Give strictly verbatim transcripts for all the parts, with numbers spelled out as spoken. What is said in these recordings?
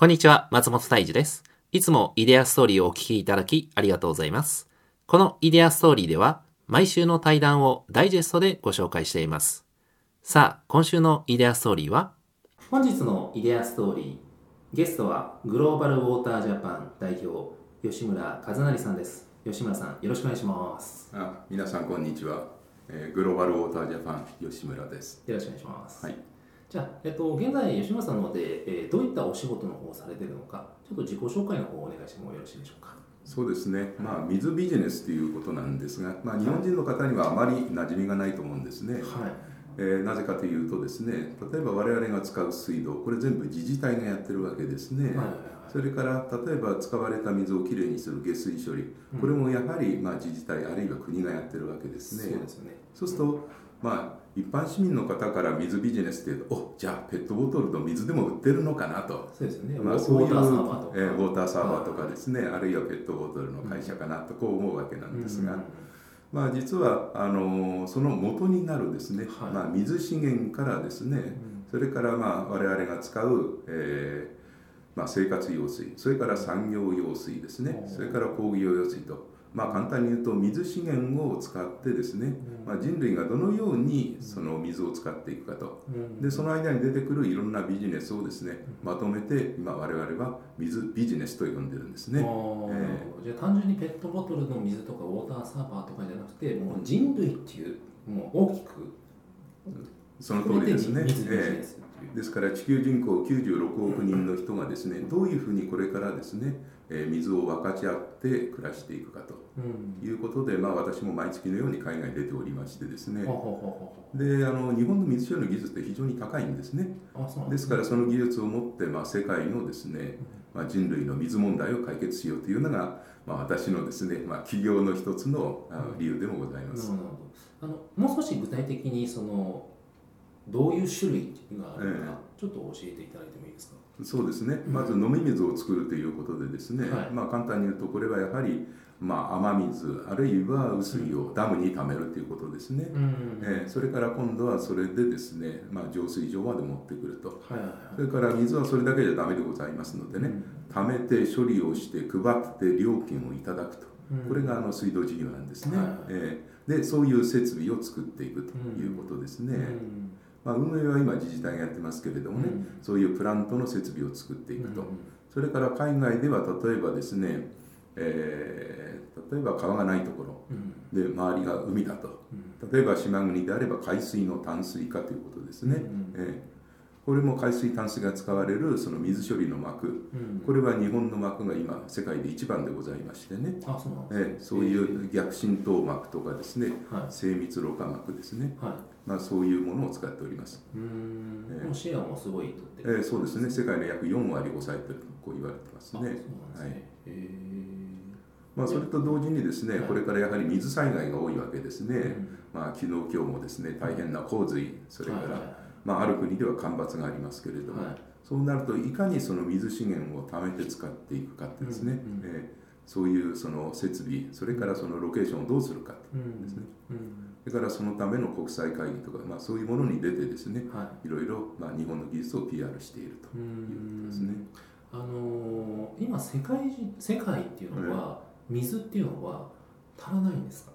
こんにちは、松本泰治です。いつもイデアストーリーをお聞きいただきありがとうございます。このイデアストーリーでは毎週の対談をダイジェストでご紹介しています。さあ、今週のイデアストーリーは？本日のイデアストーリー、ゲストはグローバルウォータージャパン代表、吉村和成さんです。吉村さん、よろしくお願いします。あ、皆さんこんにちは、えー。グローバルウォータージャパン、吉村です。よろしくお願いします。はい。じゃあ、えっと、現在吉村さんの方で、えー、どういったお仕事の方をされているのか、ちょっと自己紹介の方をお願いしてもよろしいでしょうか。そうですね、まあ、水ビジネスということなんですが、まあ、日本人の方にはあまり馴染みがないと思うんですね、はいえー、なぜかというとですね、例えば我々が使う水道、これ全部自治体がやってるわけですね、はいはいはい、それから例えば使われた水をきれいにする下水処理、これもやはり、まあ、自治体あるいは国がやってるわけですね、そうですね、そうすると、うんまあ、一般市民の方から水ビジネスっていうと、お、じゃあペットボトルと水でも売ってるのかなと、そうですね、まあ、そういうウォーターサーバーとか、えー、ウォーターサーバーとかですね、はい、あるいはペットボトルの会社かなとこう思うわけなんですが、うんうんうん、まあ、実はあのその元になるですね、はいまあ、水資源からですね、うん、それから、まあ、我々が使う、えーまあ、生活用水、それから産業用水ですね、それから工業用水と、まあ、簡単に言うと水資源を使ってですね、まあ、人類がどのようにその水を使っていくかと、でその間に出てくるいろんなビジネスをですね、まとめて今我々は水ビジネスと呼んでるんですね、えー、じゃあ単純にペットボトルの水とかウォーターサーバーとかじゃなくて、もう人類っていう、もう大きくその通りですね、えー、ですから地球人口きゅうじゅうろくおくにんの人がですね、どういうふうにこれからですね水を分かち合って暮らしていくかということで、うんまあ、私も毎月のように海外に出ておりましてですね、であの日本の水処理の技術って非常に高いんですね、あ、そうなんですね、ですからその技術を持って、まあ、世界のですね、まあ、人類の水問題を解決しようというのが、まあ、私のですね、まあ、企業の一つの理由でもございます、うん、なるほど。あのもう少し具体的にそのどういう種類があるのか、えー、ちょっと教えていただいてもいいですか。そうですね、まず飲み水を作るということでですね、うんまあ、簡単に言うとこれはやはり、まあ、雨水あるいは雨水をダムに貯めるということですね、うんうんうんえー、それから今度はそれでですね、まあ、浄水場まで持ってくると、はいはいはい、それから水はそれだけじゃダメでございますのでね、貯めて処理をして配って料金をいただくと、うん、これがあの水道事業なんですね、はいはいえー、でそういう設備を作っていくということですね、うんうんまあ、運営は今自治体がやってますけれどもね、うん、そういうプラントの設備を作っていくと、うん、それから海外では例えばですね、えー、例えば川がないところ、うん、で周りが海だと、うん、例えば島国であれば海水の淡水化ということですね、うんえー、これも海水淡水が使われるその水処理の膜、うん、これは日本の膜が今世界で一番でございましてね、あ、そうなんですね、えー、そういう逆浸透膜とかですね、はい、精密ろ過膜ですね、はいまあ、そういうものを使っております。うーん、えー、もうシェアもすごいとって、えー、そうですね。世界の約よんわり抑えているとこう言われてますね。まあ、それと同時にですね、これからやはり水災害が多いわけですね。うん、まあ、昨日今日もですね、大変な洪水、それから、はいはいはいまあ、ある国では干ばつがありますけれども、はい、そうなるといかにその水資源を貯めて使っていくかってですね、うんうんえー、そういうその設備、それからそのロケーションをどうするかってですね。うんうんうんそれからそのための国際会議とか、まあ、そういうものに出てですね、はい、いろいろ、まあ、日本の技術を ピーアール しているということですね。あのー、今世界、世界っていうのは、うん、水っていうのは足らないんですか？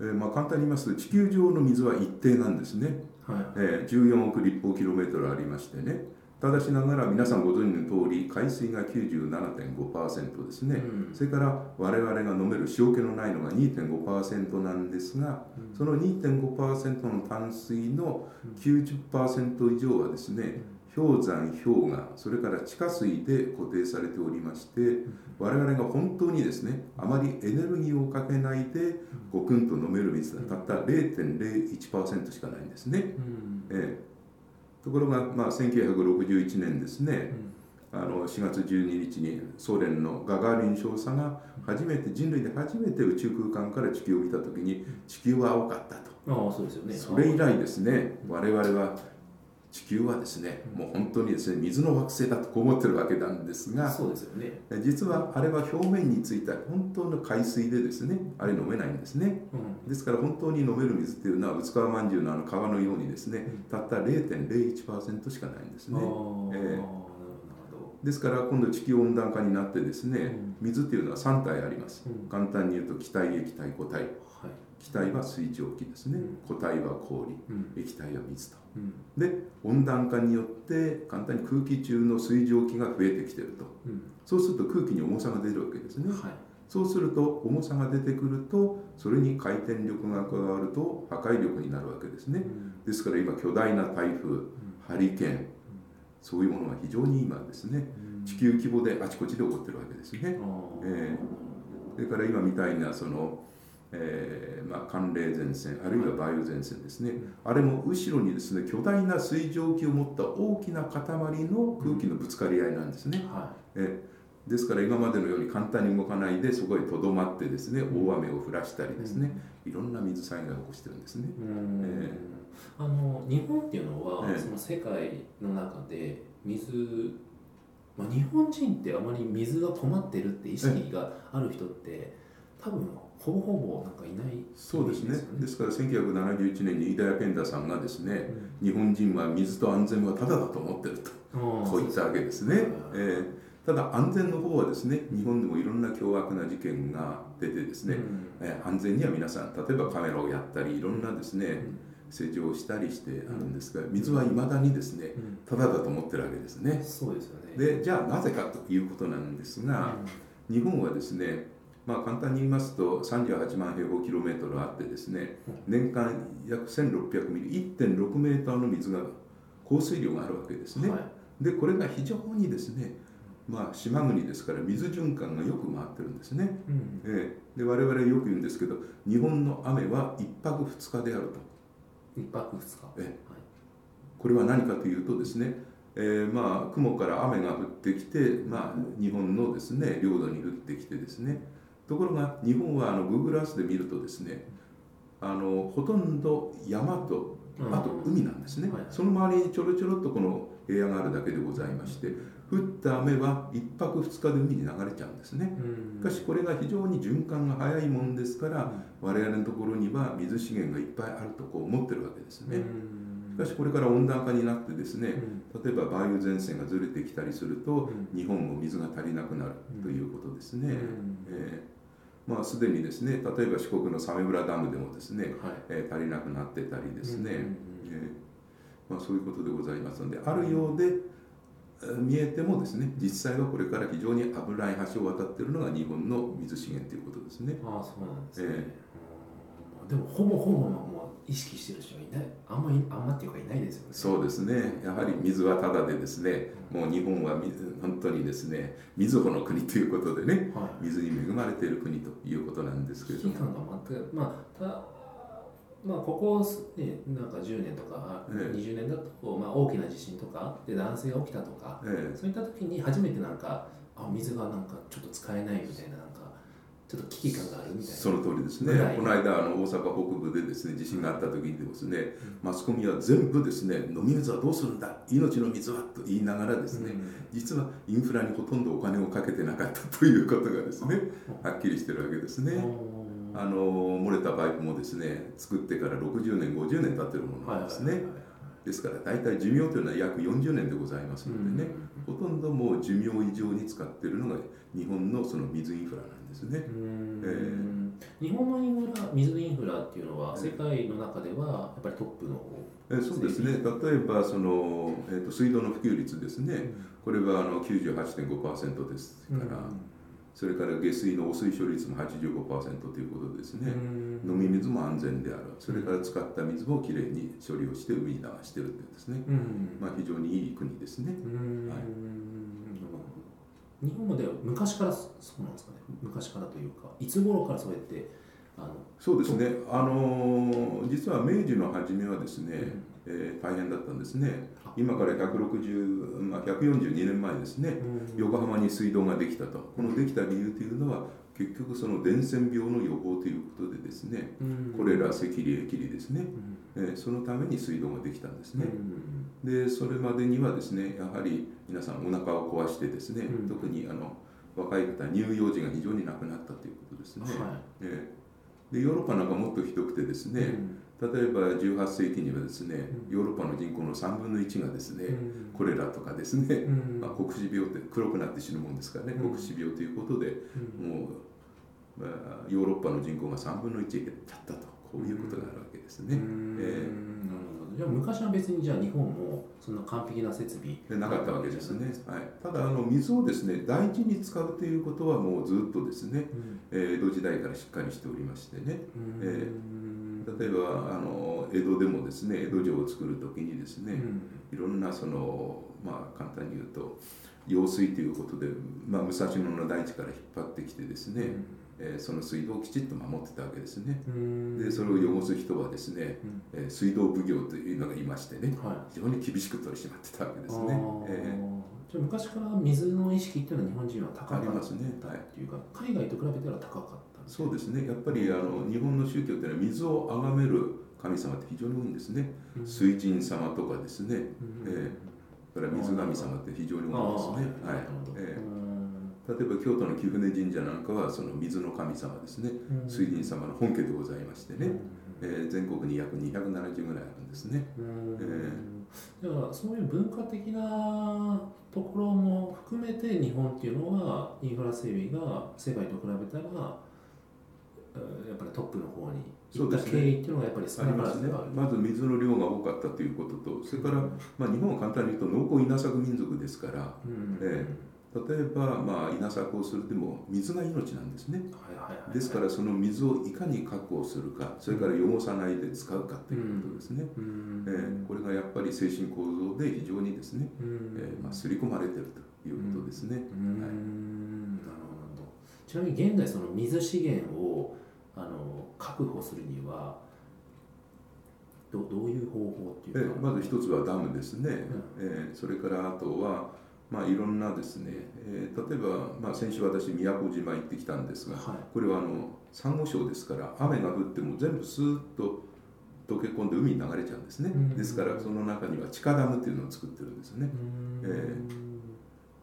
えーまあ、簡単に言いますと地球上の水は一定なんですね、はいえー、じゅうよんおくりっぽうキロメートルありましてね、ただしながら皆さんご存知の通り海水が きゅうじゅうななてんごパーセント ですね、うん、それから我々が飲める塩気のないのが にてんごパーセント なんですが、うん、その にてんごパーセント の淡水の きゅうじゅっパーセント 以上はですね、うん、氷山氷河それから地下水で固定されておりまして、うん、我々が本当にですねあまりエネルギーをかけないでゴクンと飲める水がたった れいてんれいいちパーセント しかないんですね、うんえーところが、まあ、せんきゅうひゃくろくじゅういちねんですね、うん、あのしがつじゅうににちにソ連のガガーリン少佐が初めて人類で初めて宇宙空間から地球を見たときに地球は青かったと。あ、そうですよね。それ以来ですね、我々は地球はですね、もう本当にですね、水の惑星だとこう思ってるわけなんですが、そうですよね。実はあれは表面についた本当の海水でですね、あれ飲めないんですね、うん、ですから本当に飲める水っていうのはうつかわまんじゅうのあの川のようにですね、たった れいてんれいいちパーセント しかないんですね、うんえー、あー、なるほど。ですから今度地球温暖化になってですね、水っていうのはさん体あります。簡単に言うと気体、液体、固体。気体は水蒸気ですね、固体は氷、液体は水と。で、温暖化によって簡単に空気中の水蒸気が増えてきていると。そうすると空気に重さが出るわけですね。そうすると重さが出てくると、それに回転力が加わると破壊力になるわけですね。ですから今巨大な台風、ハリケーン、そういうものが非常に今ですね、地球規模であちこちで起こってるわけですね。えー、それから今みたいなその、えーまあ、寒冷前線、あるいは梅雨前線ですね、あれも後ろにですね、巨大な水蒸気を持った大きな塊の空気のぶつかり合いなんですね。うん、はい。えーですから今までのように簡単に動かないで、そこへとどまってですね、大雨を降らしたりですね、うん、いろんな水災害を起こしてるんですね。うん、えー、あの日本っていうのは、えー、その世界の中で水、まあ、日本人ってあまり水が止まってるって意識がある人って、えー、多分ほぼほぼなんかいない、ね、そうですね。ですからせんきゅうひゃくななじゅういちねんに飯田屋健太さんがですね、うん、日本人は水と安全はただだと思ってると、うん、こう言ったわけですね。ただ安全の方はですね、日本でもいろんな凶悪な事件が出てですね、うん、え安全には皆さん、例えばカメラをやったり、いろんなですね、うん、施錠をしたりしてあるんですが、水はいまだにですね、うん、ただだと思ってるわけですね。うん、そうですよね。で、じゃあなぜかということなんですが、うん、日本はですね、まあ簡単に言いますとさんじゅうはちまん平方キロメートルあってですね、年間約せんろっぴゃくミリ、いってんろく メーターの水が、降水量があるわけですね。はい、で、これが非常にですね、まあ、島国ですから水循環がよく回ってるんですね。うんえー、で我々よく言うんですけど、日本の雨はいっぱくふつかであると。いっぱくふつか、えーはい、これは何かというとですね、えーまあ、雲から雨が降ってきて、まあ、日本のですね、領土に降ってきてですね、ところが日本はあの Google Earth で見るとですね、あのほとんど山とあと海なんですね。うんはい、その周りにちょろちょろっとこの平野があるだけでございまして、降った雨はいっぱくふつかで海に流れちゃうんですね。しかしこれが非常に循環が早いもんですから、我々のところには水資源がいっぱいあるとこう思ってるわけですね。しかしこれから温暖化になってですね、例えば梅雨前線がずれてきたりすると、日本も水が足りなくなるということですね。えーまあ、すでにですね、例えば四国の鮫浦ダムでもですね、はいえー、足りなくなってたりですね、うんうんうんえーまあ、そういうことでございますので、あるようで、えー、見えてもですね、実際はこれから非常に危ない橋を渡っているのが日本の水資源ということですね。ああ、そうなんですね。えー、でもほぼほぼもう意識してる人はいない、あんまりあんまっていうかいないですよね。そうですね。やはり水はただでですね、もう日本は本当にですね、水穂の国ということでね、はい、水に恵まれている国ということなんですけれども、期間が全く、まあたまあ、ここ、ね、なんかじゅうねんとかにじゅうねんだと、ええまあ、大きな地震とかで断水が起きたとか、ええ、そういった時に初めてなんかあ水がなんかちょっと使えないみたいな、なんかちょっと危機感があるみたいな。その通りですね。この間あの大阪北部でですね、地震があった時にですね、うん、マスコミは全部ですね、飲み水はどうするんだ、命の水はと言いながらですね、うん、実はインフラにほとんどお金をかけてなかったということがですね、うん、はっきりしてるわけですね。うん、あの漏れたパイプもですね、作ってからろくじゅうねんごじゅうねん経ってるものなんですね。はいはいはいはい、ですから大体寿命というのは約よんじゅうねんでございますのでね、うん、ほとんどもう寿命以上に使っているのが日本のその水インフラなんですね。うん、えー、日本のインフラ、水インフラっていうのは世界の中ではやっぱりトップの方、えー、そうですね。例えばその、えー、と水道の普及率ですね、うん、これはあの きゅうじゅうはちてんごパーセント ですから、うん、それから下水の汚水処理率も はちじゅうごパーセント ということですね。飲み水も安全である。それから使った水をきれいに処理をして海に流しているというですね、うんまあ、非常にいい国ですね。うん、はい、日本では昔からそうなんですかね。昔からというか、いつ頃からそうやってあのそうですね、あの実は明治の初めはですね、うんえー、大変だったんですね。今からひゃくろくじゅう、まあ、ひゃくよんじゅうにねんまえですね、うん、横浜に水道ができたと。このできた理由というのは結局その伝染病の予防ということでですね、うん、コレラ、赤痢、エキリですね、うんえー、そのために水道ができたんですね。うん、でそれまでにはですね、やはり皆さんお腹を壊してですね、うん、特にあの若い方、乳幼児が非常に亡くなったということですね。はいえー、でヨーロッパなんかもっとひどくてですね、うん例えばじゅうはち世紀にはですね、ヨーロッパの人口のさんぶんのいちがですね、うん、コレラとかですね、うんまあ、黒死病って黒くなって死ぬもんですからね、うん、黒死病ということで、うん、もう、まあ、ヨーロッパの人口がさんぶんのいち減っちゃったと、こういうことがあるわけですね。うんえー、なるほど。じゃあ昔は別にじゃあ日本もそんな完璧な設備なかったわけですね。はい、ただあの水をですね大事に使うということはもうずっとですね、うんえー、江戸時代からしっかりしておりましてね。うんえー例えばあの江戸でもですね江戸城を作るときにですね、うん、いろんなそのまあ簡単に言うと用水ということで、まあ、武蔵野の大地から引っ張ってきてですね、うんえー、その水道をきちっと守ってたわけですね。でそれを汚す人はですね、うんえー、水道奉行というのがいましてね、はい、非常に厳しく取り締まってたわけですね。えー、じゃあ昔から水の意識っていうのは日本人は高かったっていうか、はい、海外と比べたら高かった。そうですね、やっぱりあの日本の宗教というのは水を崇める神様って非常に多いんですね。うん、水神様とかですね、うんえー、から水神様って非常に多いですね。はいえー、例えば京都の貴船神社なんかはその水の神様ですね、うん、水神様の本家でございましてね、うんえー、全国に約にひゃくななじゅうぐらいあるんですね。うんえー、だからそういう文化的なところも含めて日本っていうのはインフラ整備が世界と比べたらやっぱりトップの方に行った経緯というのがやっぱり少なからずではある。まず水の量が多かったということと、それから、まあ、日本は簡単に言うと農耕稲作民族ですから、うんえー、例えば、まあ、稲作をするでも水が命なんですね。はいはいはいはい、ですからその水をいかに確保するか、それから汚さないで使うかということですね。うんえー、これがやっぱり精神構造で非常にですね、うんえーまあ、刷り込まれているということですね。うんはい、なるほど。ちなみに現在その水資源をあの確保するには ど, どういう方法っていうか、まず一つはダムですね。うんえー、それからあとは、まあ、いろんなですね、えー、例えば、まあ、先週私宮古島行ってきたんですが、はい、これはあのサンゴ礁ですから雨が降っても全部スーッと溶け込んで海に流れちゃうんですね。うん、ですからその中には地下ダムっていうのを作ってるんですよね。うんえー、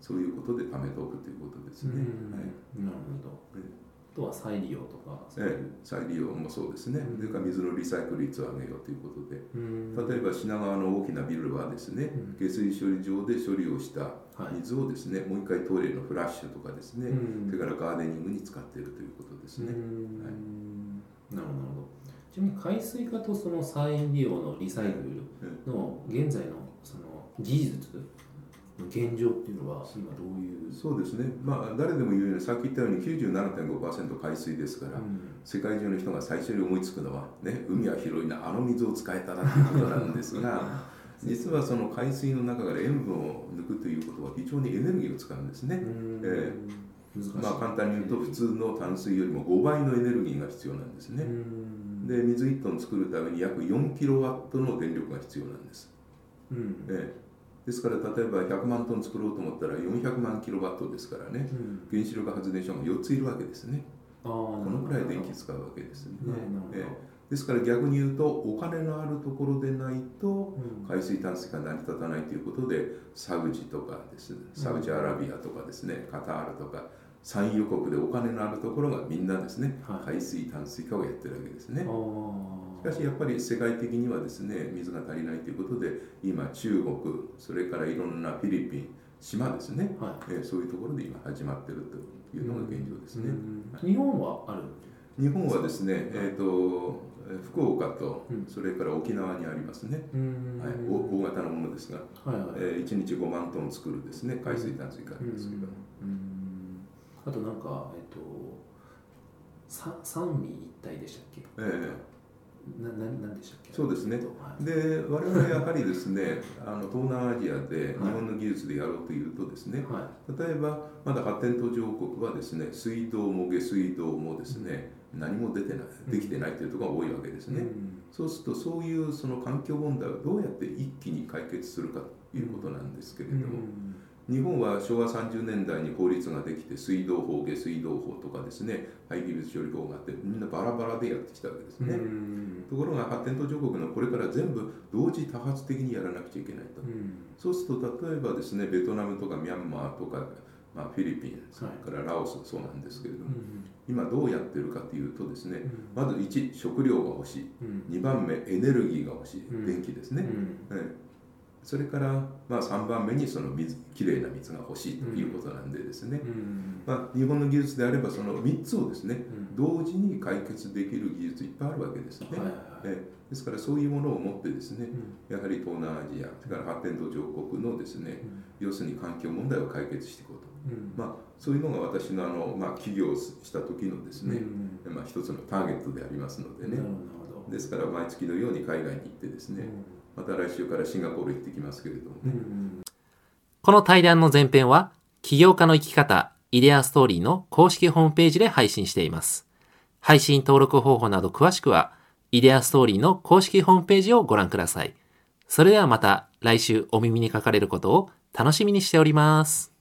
そういうことで貯めておくということですね。うんはい、なるほど。えーあとは再利用とか、ええ、再利用もそうですね。うん、それから水のリサイクル率を上げようということで、うん、例えば品川の大きなビルはですね、うん、下水処理場で処理をした水をですね、はい、もう一回トイレのフラッシュとかですね、うん、それからガーデニングに使っているということですね。うんはい、なるほど。ちなみに海水化とその再利用のリサイクルの現在 の, その技術現状っていうのは今どういう？そうですね、まあ、誰でも言うようにさっき言ったように きゅうじゅうななてんごパーセント 海水ですから、うん、世界中の人が最初に思いつくのは、ね、海は広いなあの水を使えたらということなんですが実はその海水の中から塩分を抜くということは非常にエネルギーを使うんですね。うんえーまあ、簡単に言うと普通の淡水よりもごばいのエネルギーが必要なんですね。うんで水いっトン作るために約よんキロワットの電力が必要なんです。うんえーですから例えばひゃくまんトン作ろうと思ったらよんひゃくまんキロワットですからね、うん、原子力発電所がよっついるわけですね。あこのくらい電気使うわけですね。えー、ですから逆に言うとお金のあるところでないと海水淡水が成り立たないということで、うん、サウジとかですサウジアラビアとかですね、カタールとか産油国でお金のあるところがみんなですね、はい、海水淡水化をやってるわけですね。あしかしやっぱり世界的にはですね水が足りないということで今中国それからいろんなフィリピン島ですね、はいえー、そういうところで今始まっているというのが現状ですね。うんはい、日本はある日本はですね、はいえー、と福岡とそれから沖縄にありますね。うんはい、大, 大型のものですが、はいはいえー、いちにちごまんトン作るですね海水淡水化ですけど、うんうん、あとなんか、えー、とさ三位一体でしたっけ。えーなななんでしたっけ。そうですね。で我々やはりですねあの東南アジアで日本の技術でやろうというとですね、はい、例えばまだ発展途上国はですね水道も下水道もですね、うん、何も出てないできてないというところが多いわけですね。うん、そうするとそういうその環境問題をどうやって一気に解決するかということなんですけれども、うんうん、日本は昭和さんじゅうねんだいに法律ができて水道法下水道法とかですね廃棄物処理法があってみんなバラバラでやってきたわけですね。うんところが発展途上国のこれから全部同時多発的にやらなくちゃいけないと、うん、そうすると例えばですねベトナムとかミャンマーとかまあ、フィリピン、それからラオスそうなんですけれども、はい、今どうやってるかというとですね、うん、まずいち、食料が欲しい、うん、にばんめエネルギーが欲しい、うん、電気ですね、うん、はい、それから、まあ、さんばんめにその水、きれいな水が欲しいということなんでですね、うん、まあ、日本の技術であればそのみっつをですね、うん、同時に解決できる技術いっぱいあるわけですね、はいはいはい、ですからそういうものを持ってですね、うん、やはり東南アジア、それから発展途上国のですね、うん、要するに環境問題を解決していこうと、うん、まあ、そういうのが私の、あの、まあ、起業した時のですね、うん、まあ、一つのターゲットでありますのでね、なるほど、ですから毎月のように海外に行ってですね、うん、また来週からシンガポール行ってきますけれどもね、うんうん、この対談の前編は起業家の生き方イデアストーリーの公式ホームページで配信しています。配信登録方法など詳しくはイデアストーリーの公式ホームページをご覧ください。それではまた来週お耳にかかれることを楽しみにしております。